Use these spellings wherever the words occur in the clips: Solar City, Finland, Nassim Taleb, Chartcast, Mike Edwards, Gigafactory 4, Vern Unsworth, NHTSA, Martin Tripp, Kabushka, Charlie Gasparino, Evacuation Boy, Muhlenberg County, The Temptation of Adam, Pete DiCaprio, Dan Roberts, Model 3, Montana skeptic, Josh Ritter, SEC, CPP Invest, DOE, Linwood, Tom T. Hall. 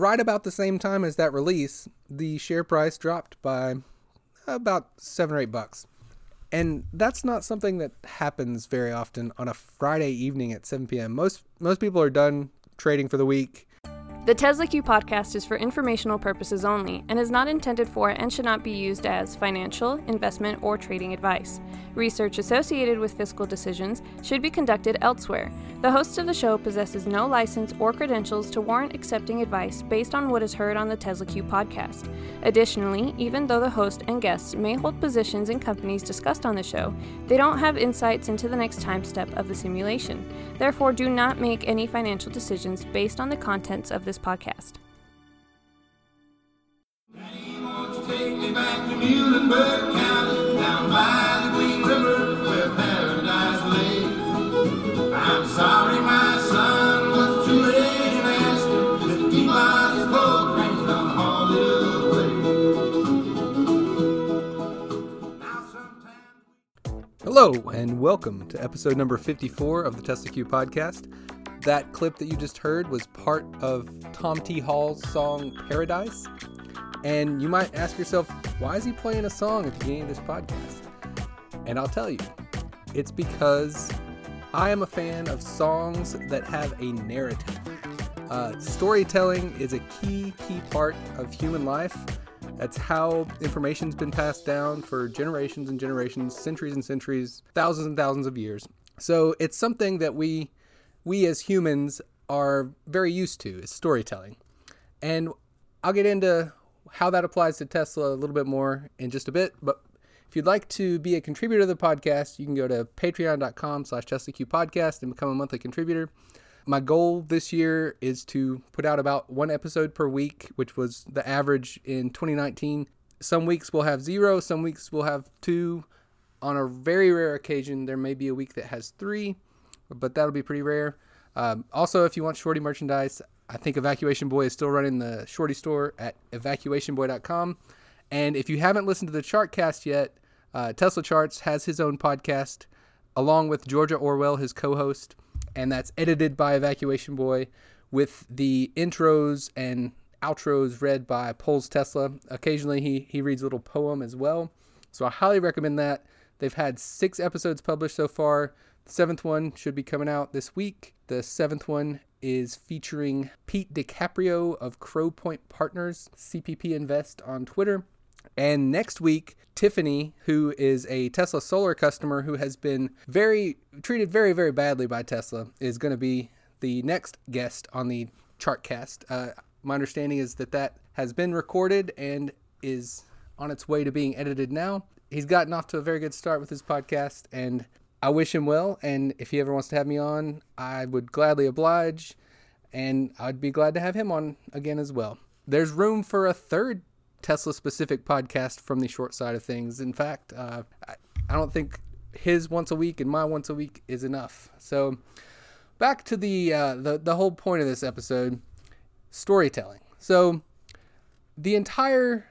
right about the same time as that release, the share price dropped by about $7 or $8. And that's not something that happens very often on a Friday evening at 7 p.m. Most people are done trading for the week. The Tesla Q podcast is for informational purposes only and is not intended for and should not be used as financial, investment, or trading advice. Research associated with fiscal decisions should be conducted elsewhere. The host of the show possesses no license or credentials to warrant accepting advice based on what is heard on the Tesla Q podcast. Additionally, even though the host and guests may hold positions in companies discussed on the show, they don't have insights into the next time step of the simulation. Therefore, do not make any financial decisions based on the contents of the podcast. I'm sorry, my son was too late and asked him to keep on his cold drinks down the Hollywood way. Hello, and welcome to episode number 54 of the Tesla Q podcast. That clip that you just heard was part of Tom T. Hall's song, Paradise. And you might ask yourself, why is he playing a song at the beginning of this podcast? And I'll tell you, it's because I am a fan of songs that have a narrative. Storytelling is a key part of human life. That's how information's been passed down for generations and generations, centuries and centuries, thousands and thousands of years. So it's something that we as humans are very used to, is storytelling. And I'll get into how that applies to Tesla a little bit more in just a bit. But if you'd like to be a contributor to the podcast, you can go to patreon.com/TeslaQpodcast and become a monthly contributor. My goal this year is to put out about one episode per week, which was the average in 2019. Some weeks we'll have 0, some weeks we'll have 2. On a very rare occasion, there may be a week that has 3. But that'll be pretty rare. Also, if you want Shorty merchandise, I think Evacuation Boy is still running the Shorty store at evacuationboy.com. And if you haven't listened to the Chartcast yet, Tesla Charts has his own podcast, along with Georgia Orwell, his co-host, and that's edited by Evacuation Boy, with the intros and outros read by Pauls Tesla. Occasionally, he reads a little poem as well, so I highly recommend that. They've had 6 episodes published so far. The 7th one should be coming out this week. The 7th one is featuring Pete DiCaprio of Crow Point Partners, CPP Invest on Twitter. And next week, Tiffany, who is a Tesla Solar customer who has been treated very, very badly by Tesla, is going to be the next guest on the Chartcast. My understanding is that has been recorded and is on its way to being edited now. He's gotten off to a very good start with his podcast, and I wish him well, and if he ever wants to have me on, I would gladly oblige, and I'd be glad to have him on again as well. There's room for a third Tesla-specific podcast from the short side of things. In fact, I don't think his once a week and my once a week is enough. So back to the whole point of this episode, storytelling. So the entire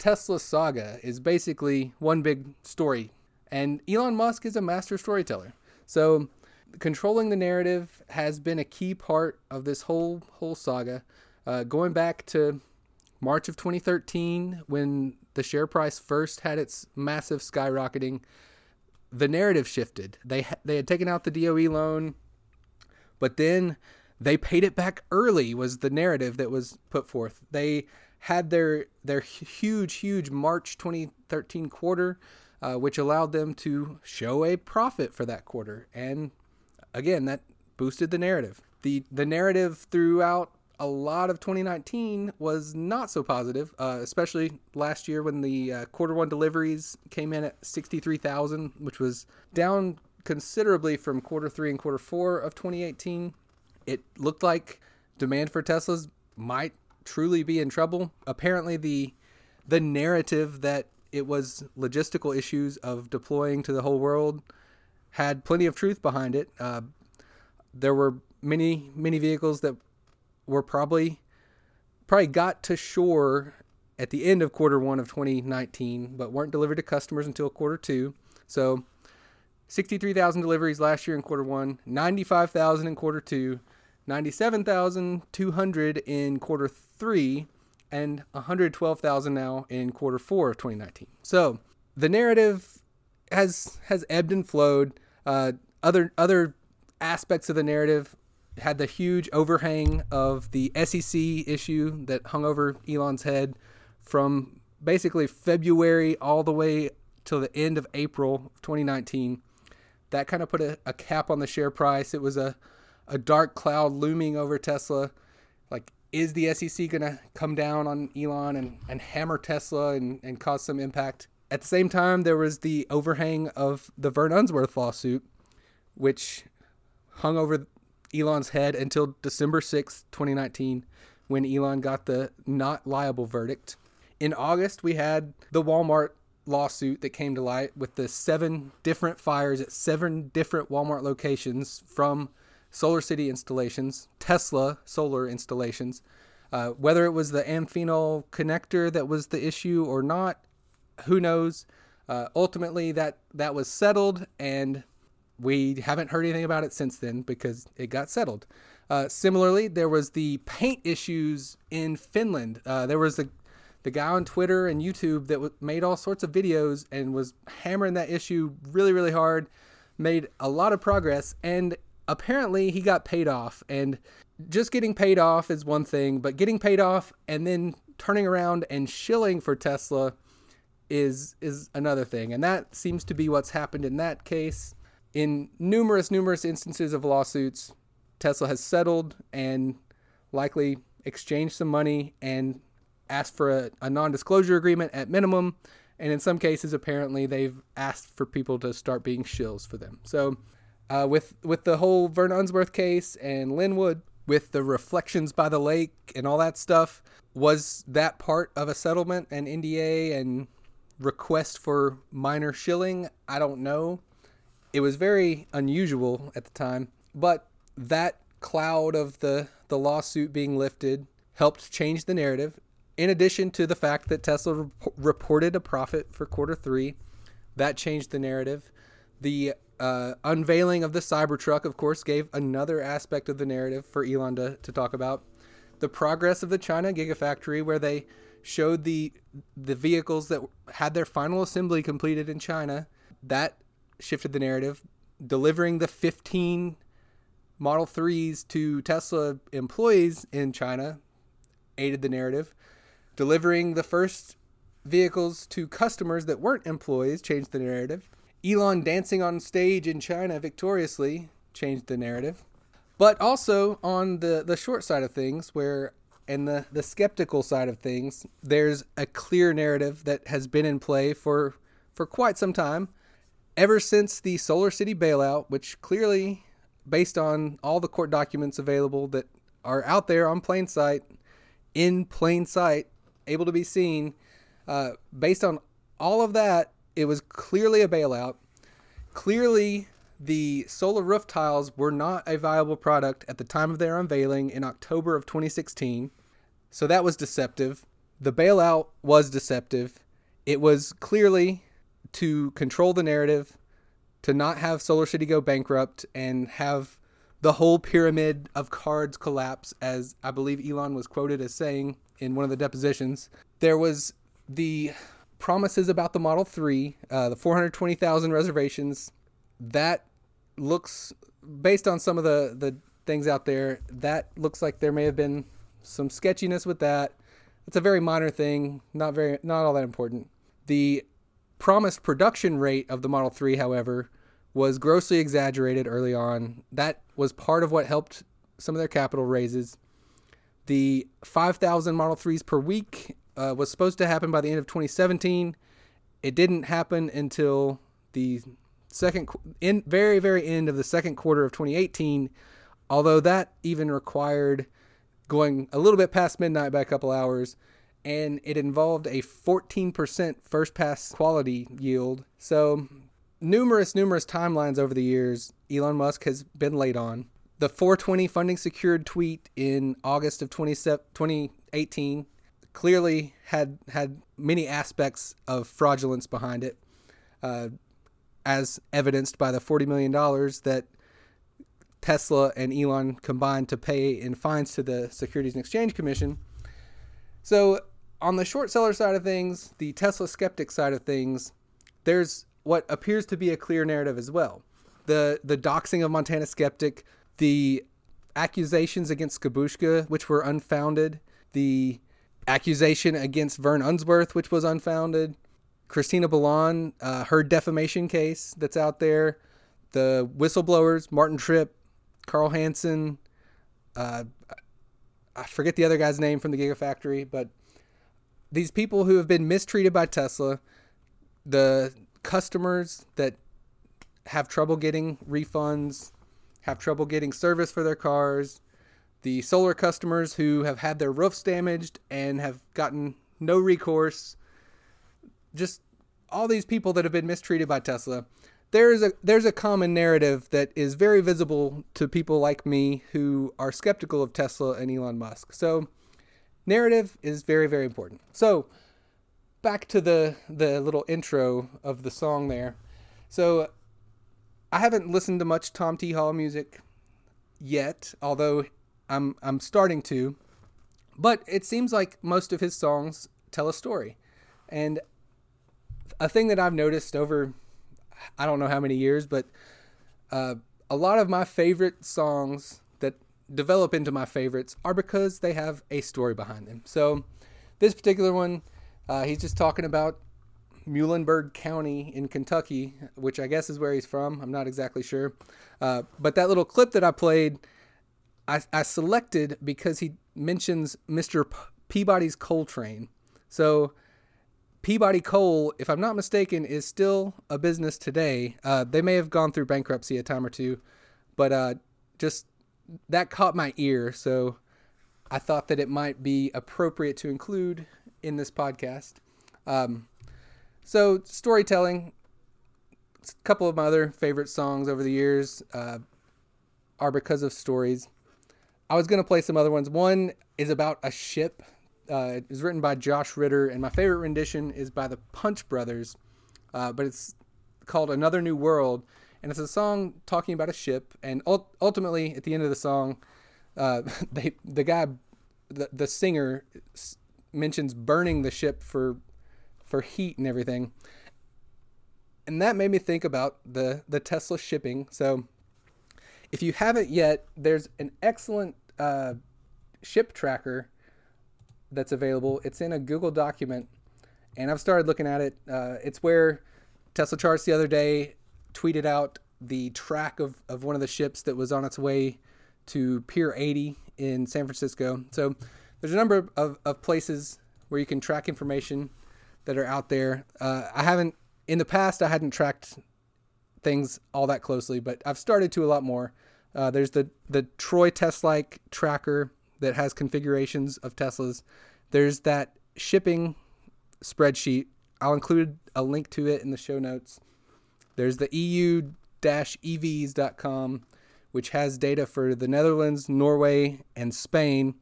Tesla saga is basically one big story. And Elon Musk is a master storyteller. So controlling the narrative has been a key part of this whole saga. Going back to March of 2013, when the share price first had its massive skyrocketing, the narrative shifted. They had taken out the DOE loan, but then they paid it back early was the narrative that was put forth. They had their huge March 2013 quarter, which allowed them to show a profit for that quarter. And again, that boosted the narrative. The narrative throughout a lot of 2019 was not so positive, especially last year when the quarter one deliveries came in at 63,000, which was down considerably from quarter 3 and quarter 4 of 2018. It looked like demand for Teslas might truly be in trouble. Apparently, the narrative that it was logistical issues of deploying to the whole world had plenty of truth behind it. There were many vehicles that were probably got to shore at the end of quarter 1 of 2019, but weren't delivered to customers until quarter 2. So 63,000 deliveries last year in quarter 1, 95,000 in quarter 2, 97,200 in quarter three, and 112,000 now in quarter four of 2019. So the narrative has ebbed and flowed. Other aspects of the narrative had the huge overhang of the SEC issue that hung over Elon's head from basically February all the way till the end of April 2019. That kind of put a cap on the share price. It was a dark cloud looming over Tesla. Like, is the SEC going to come down on Elon and hammer Tesla and cause some impact? At the same time, there was the overhang of the Vern Unsworth lawsuit, which hung over Elon's head until December 6th, 2019, when Elon got the not liable verdict. In August, we had the Walmart lawsuit that came to light with the 7 different fires at 7 different Walmart locations from Solar City installations, Tesla solar installations. Whether it was the Amphenol connector that was the issue or not, who knows? Ultimately, that was settled, and we haven't heard anything about it since then because it got settled. Similarly, there was the paint issues in Finland. There was the guy on Twitter and YouTube that made all sorts of videos and was hammering that issue really, really hard, made a lot of progress, and apparently he got paid off. And just getting paid off is one thing, but getting paid off and then turning around and shilling for Tesla is another thing. And that seems to be what's happened in that case. In numerous instances of lawsuits, Tesla has settled and likely exchanged some money and asked for a non-disclosure agreement at minimum. And in some cases, apparently, they've asked for people to start being shills for them. So with the whole Vern Unsworth case and Linwood, with the reflections by the lake and all that stuff, was that part of a settlement and NDA and request for minor shilling? I don't know. It was very unusual at the time, but that cloud of the lawsuit being lifted helped change the narrative. In addition to the fact that Tesla reported a profit for quarter three, that changed the narrative. The unveiling of the Cybertruck, of course, gave another aspect of the narrative for Elon to talk about. The progress of the China Gigafactory, where they showed the vehicles that had their final assembly completed in China, that shifted the narrative. Delivering the 15 Model 3s to Tesla employees in China aided the narrative. Delivering the first vehicles to customers that weren't employees changed the narrative. Elon dancing on stage in China victoriously changed the narrative. But also on the short side of things, where and the skeptical side of things, there's a clear narrative that has been in play for quite some time. Ever since the Solar City bailout, which clearly, based on all the court documents available that are out there on plain sight, in plain sight, able to be seen, based on all of that, it was clearly a bailout. Clearly, the solar roof tiles were not a viable product at the time of their unveiling in October of 2016. So that was deceptive. The bailout was deceptive. It was clearly to control the narrative, to not have Solar City go bankrupt and have the whole pyramid of cards collapse, as I believe Elon was quoted as saying in one of the depositions. There was the promises about the Model 3, the 420,000 reservations. That looks, based on some of the things out there, that looks like there may have been some sketchiness with that. It's a very minor thing, not all that important. The promised production rate of the Model 3, however, was grossly exaggerated early on. That was part of what helped some of their capital raises. The 5,000 Model 3s per week was supposed to happen by the end of 2017. It didn't happen until the very, very end of the second quarter of 2018, although that even required going a little bit past midnight by a couple hours. And it involved a 14% first pass quality yield. So numerous timelines over the years, Elon Musk has been late on. The 420 funding secured tweet in August of 2018 clearly had many aspects of fraudulence behind it, as evidenced by the $40 million that Tesla and Elon combined to pay in fines to the Securities and Exchange Commission. So on the short seller side of things, the Tesla skeptic side of things, there's what appears to be a clear narrative as well. The doxing of Montana Skeptic, the accusations against Kabushka, which were unfounded, the accusation against Vern Unsworth, which was unfounded, Christina Ballon, her defamation case that's out there, the whistleblowers, Martin Tripp, Carl Hansen, I forget the other guy's name from the Gigafactory, but these people who have been mistreated by Tesla, the customers that have trouble getting refunds, have trouble getting service for their cars, the solar customers who have had their roofs damaged and have gotten no recourse, just all these people that have been mistreated by Tesla. There's a common narrative that is very visible to people like me who are skeptical of Tesla and Elon Musk. So narrative is very, very important. So back to the little intro of the song there. So I haven't listened to much Tom T. Hall music yet, although I'm starting to. But it seems like most of his songs tell a story. And a thing that I've noticed over I don't know how many years, but a lot of my favorite songs that develop into my favorites are because they have a story behind them. So this particular one, he's just talking about Muhlenberg County in Kentucky, which I guess is where he's from. I'm not exactly sure. But that little clip that I played, I selected because he mentions Mr. Peabody's coal train. So Peabody Coal, if I'm not mistaken, is still a business today. They may have gone through bankruptcy a time or two, but just that caught my ear. So I thought that it might be appropriate to include in this podcast. So storytelling, a couple of my other favorite songs over the years are because of stories. I was going to play some other ones. One is about a ship. It was written by Josh Ritter, and my favorite rendition is by the Punch Brothers, but it's called Another New World, and it's a song talking about a ship, and ultimately, at the end of the song, the singer mentions burning the ship for heat and everything, and that made me think about the Tesla shipping. So if you haven't yet, there's an excellent ship tracker that's available. It's in a Google document, and I've started looking at it. It's where Tesla Charts the other day tweeted out the track of one of the ships that was on its way to Pier 80 in San Francisco. So there's a number of places where you can track information that are out there. I hadn't tracked things all that closely, but I've started to a lot more. There's the Troy Teslike tracker that has configurations of Teslas. There's that shipping spreadsheet. I'll include a link to it in the show notes. There's the eu-evs.com, which has data for the Netherlands, Norway, and Spain.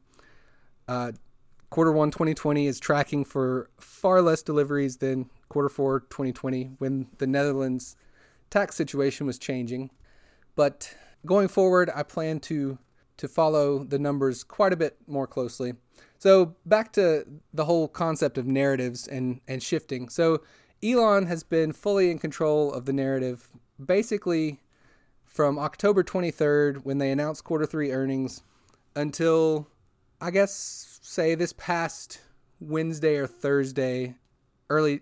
Quarter 1 2020 is tracking for far less deliveries than quarter 4 2020 when the Netherlands tax situation was changing. But going forward, I plan to follow the numbers quite a bit more closely. So back to the whole concept of narratives and shifting. So Elon has been fully in control of the narrative basically from October 23rd when they announced quarter 3 earnings until, I guess, say this past Wednesday or Thursday,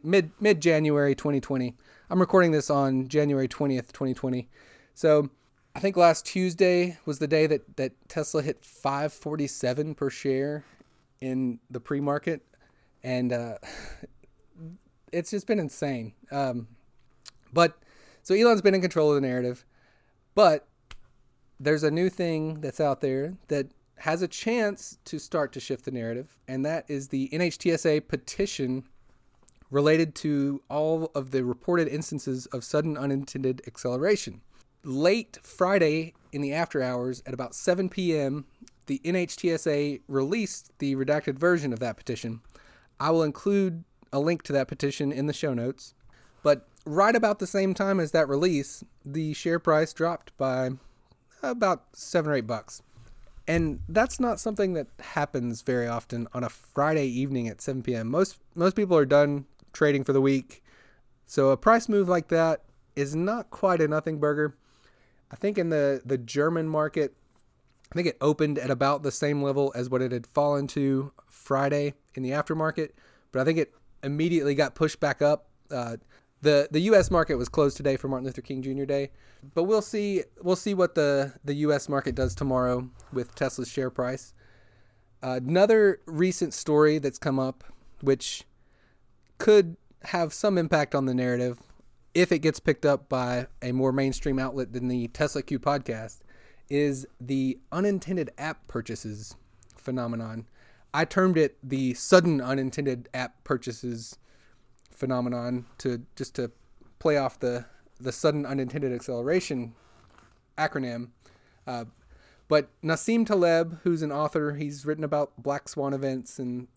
mid January 2020. I'm recording this on January 20th, 2020. So I think last Tuesday was the day that Tesla hit $5.47 per share in the pre-market, and it's just been insane. But so Elon's been in control of the narrative, but there's a new thing that's out there that has a chance to start to shift the narrative, and that is the NHTSA petition related to all of the reported instances of sudden unintended acceleration. Late Friday in the after hours at about 7 p.m., the NHTSA released the redacted version of that petition. I will include a link to that petition in the show notes. But right about the same time as that release, the share price dropped by about $7 or $8. And that's not something that happens very often on a Friday evening at 7 p.m. Most people are done trading for the week. So a price move like that is not quite a nothing burger. I think in the German market, I think it opened at about the same level as what it had fallen to Friday in the aftermarket. But I think it immediately got pushed back up. The U.S. market was closed today for Martin Luther King Jr. Day, but we'll see what the U.S. market does tomorrow with Tesla's share price. Another recent story that's come up, which could have some impact on the narrative if it gets picked up by a more mainstream outlet than the Tesla Q Podcast, is the unintended app purchases phenomenon. I termed it the sudden unintended app purchases phenomenon to play off the sudden unintended acceleration acronym. But Nassim Taleb, who's an author, he's written about black swan events and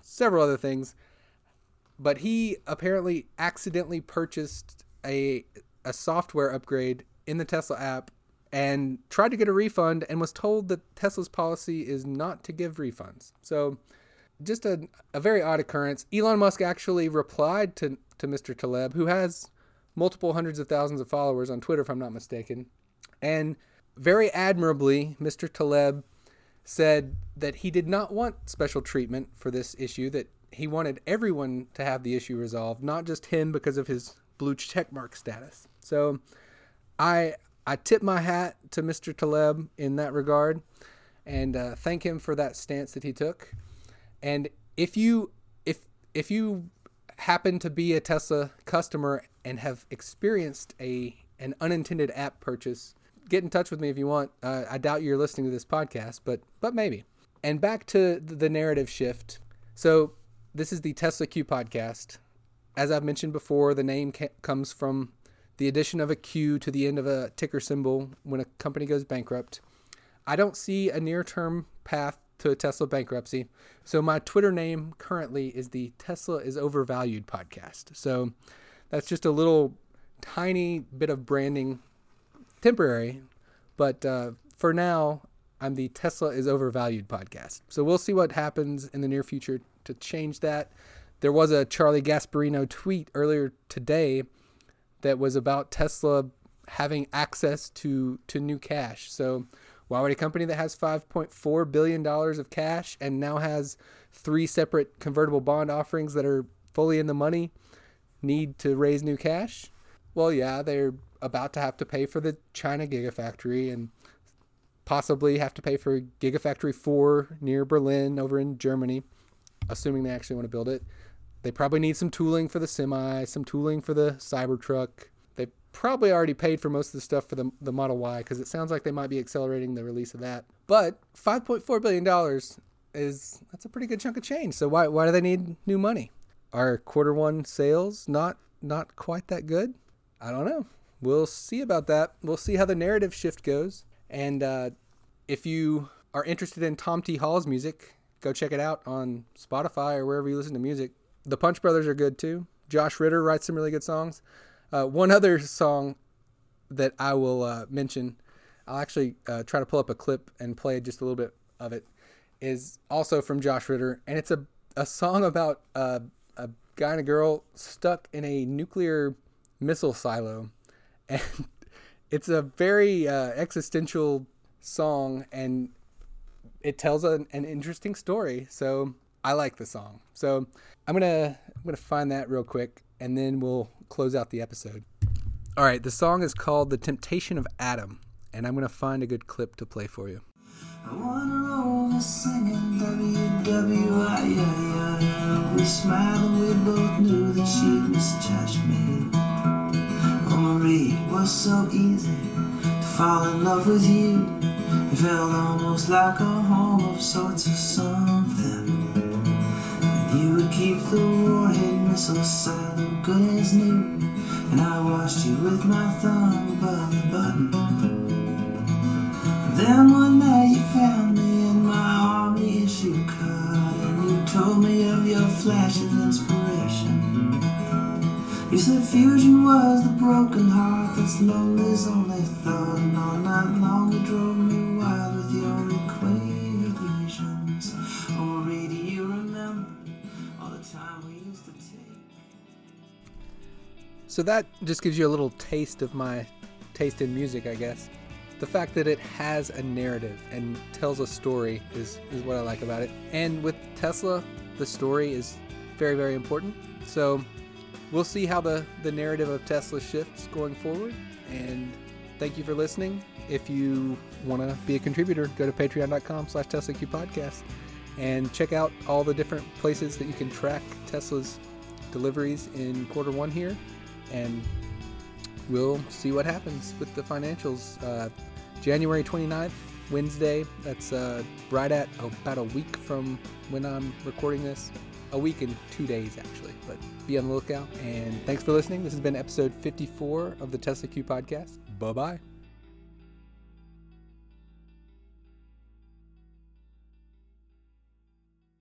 several other things. But he apparently accidentally purchased a software upgrade in the Tesla app and tried to get a refund and was told that Tesla's policy is not to give refunds. So just a very odd occurrence. Elon Musk actually replied to Mr. Taleb, who has multiple hundreds of thousands of followers on Twitter, if I'm not mistaken. And very admirably, Mr. Taleb said that he did not want special treatment for this issue, that he wanted everyone to have the issue resolved, not just him because of his blue checkmark status. So I tip my hat to Mr. Taleb in that regard and thank him for that stance that he took. And if you happen to be a Tesla customer and have experienced an unintended app purchase, get in touch with me if you want. I doubt you're listening to this podcast, but maybe. And back to the narrative shift. So this is the Tesla Q Podcast. As I've mentioned before, the name comes from the addition of a Q to the end of a ticker symbol when a company goes bankrupt. I don't see a near-term path to a Tesla bankruptcy. So my Twitter name currently is the Tesla is Overvalued Podcast. So that's just a little tiny bit of branding, temporary. But for now, I'm the Tesla is Overvalued Podcast. So we'll see what happens in the near future to change that. There was a Charlie Gasparino tweet earlier today that was about Tesla having access to new cash. So why would a company that has $5.4 billion of cash and now has three separate convertible bond offerings that are fully in the money need to raise new cash? Well, yeah, they're about to have to pay for the China Gigafactory and possibly have to pay for Gigafactory 4 near Berlin over in Germany, assuming they actually want to build it. They probably need some tooling for the semi, some tooling for the Cybertruck. Probably already paid for most of the stuff for the Model Y, because it sounds like they might be accelerating the release of that. But $5.4 billion that's a pretty good chunk of change. So why do they need new money? Are quarter one sales not quite that good? I don't know. We'll see about that. We'll see how the narrative shift goes. And if you are interested in Tom T. Hall's music, go check it out on Spotify or wherever you listen to music. The Punch Brothers are good too. Josh Ritter writes some really good songs. One other song that I will mention, I'll actually try to pull up a clip and play just a little bit of it, is also from Josh Ritter. And it's a song about a guy and a girl stuck in a nuclear missile silo. And it's a very existential song, and it tells an interesting story. So I like the song. So I'm gonna find that real quick, and then we'll close out the episode. All right, the song is called The Temptation of Adam, and I'm going to find a good clip to play for you. I want to roll the singing WWI. We smiled, we both knew that she'd misjudged me. Oh, Marie, it was so easy to fall in love with you. It felt almost like a home of sorts or something. You would keep the warhead missile silent, good as new. And I watched you with my thumb above the button. And then one night you found me in my army issue card, and you told me of your flash of inspiration. You said fusion was the broken heart that's lonely's only thing. not long ago, you wild with your equations. Already you remember all the time we used to take. So that just gives you a little taste of my taste in music, I guess. The fact that it has a narrative and tells a story is what I like about it. And with Tesla, the story is very, very important. So we'll see how the narrative of Tesla shifts going forward. And thank you for listening. If you want to be a contributor, go to patreon.com/TeslaQPodcast and check out all the different places that you can track Tesla's deliveries in quarter one here. And we'll see what happens with the financials. January 29th, Wednesday. That's right at about a week from when I'm recording this. A week and 2 days, actually. But be on the lookout. And thanks for listening. This has been episode 54 of the Tesla Q Podcast. Bye-bye.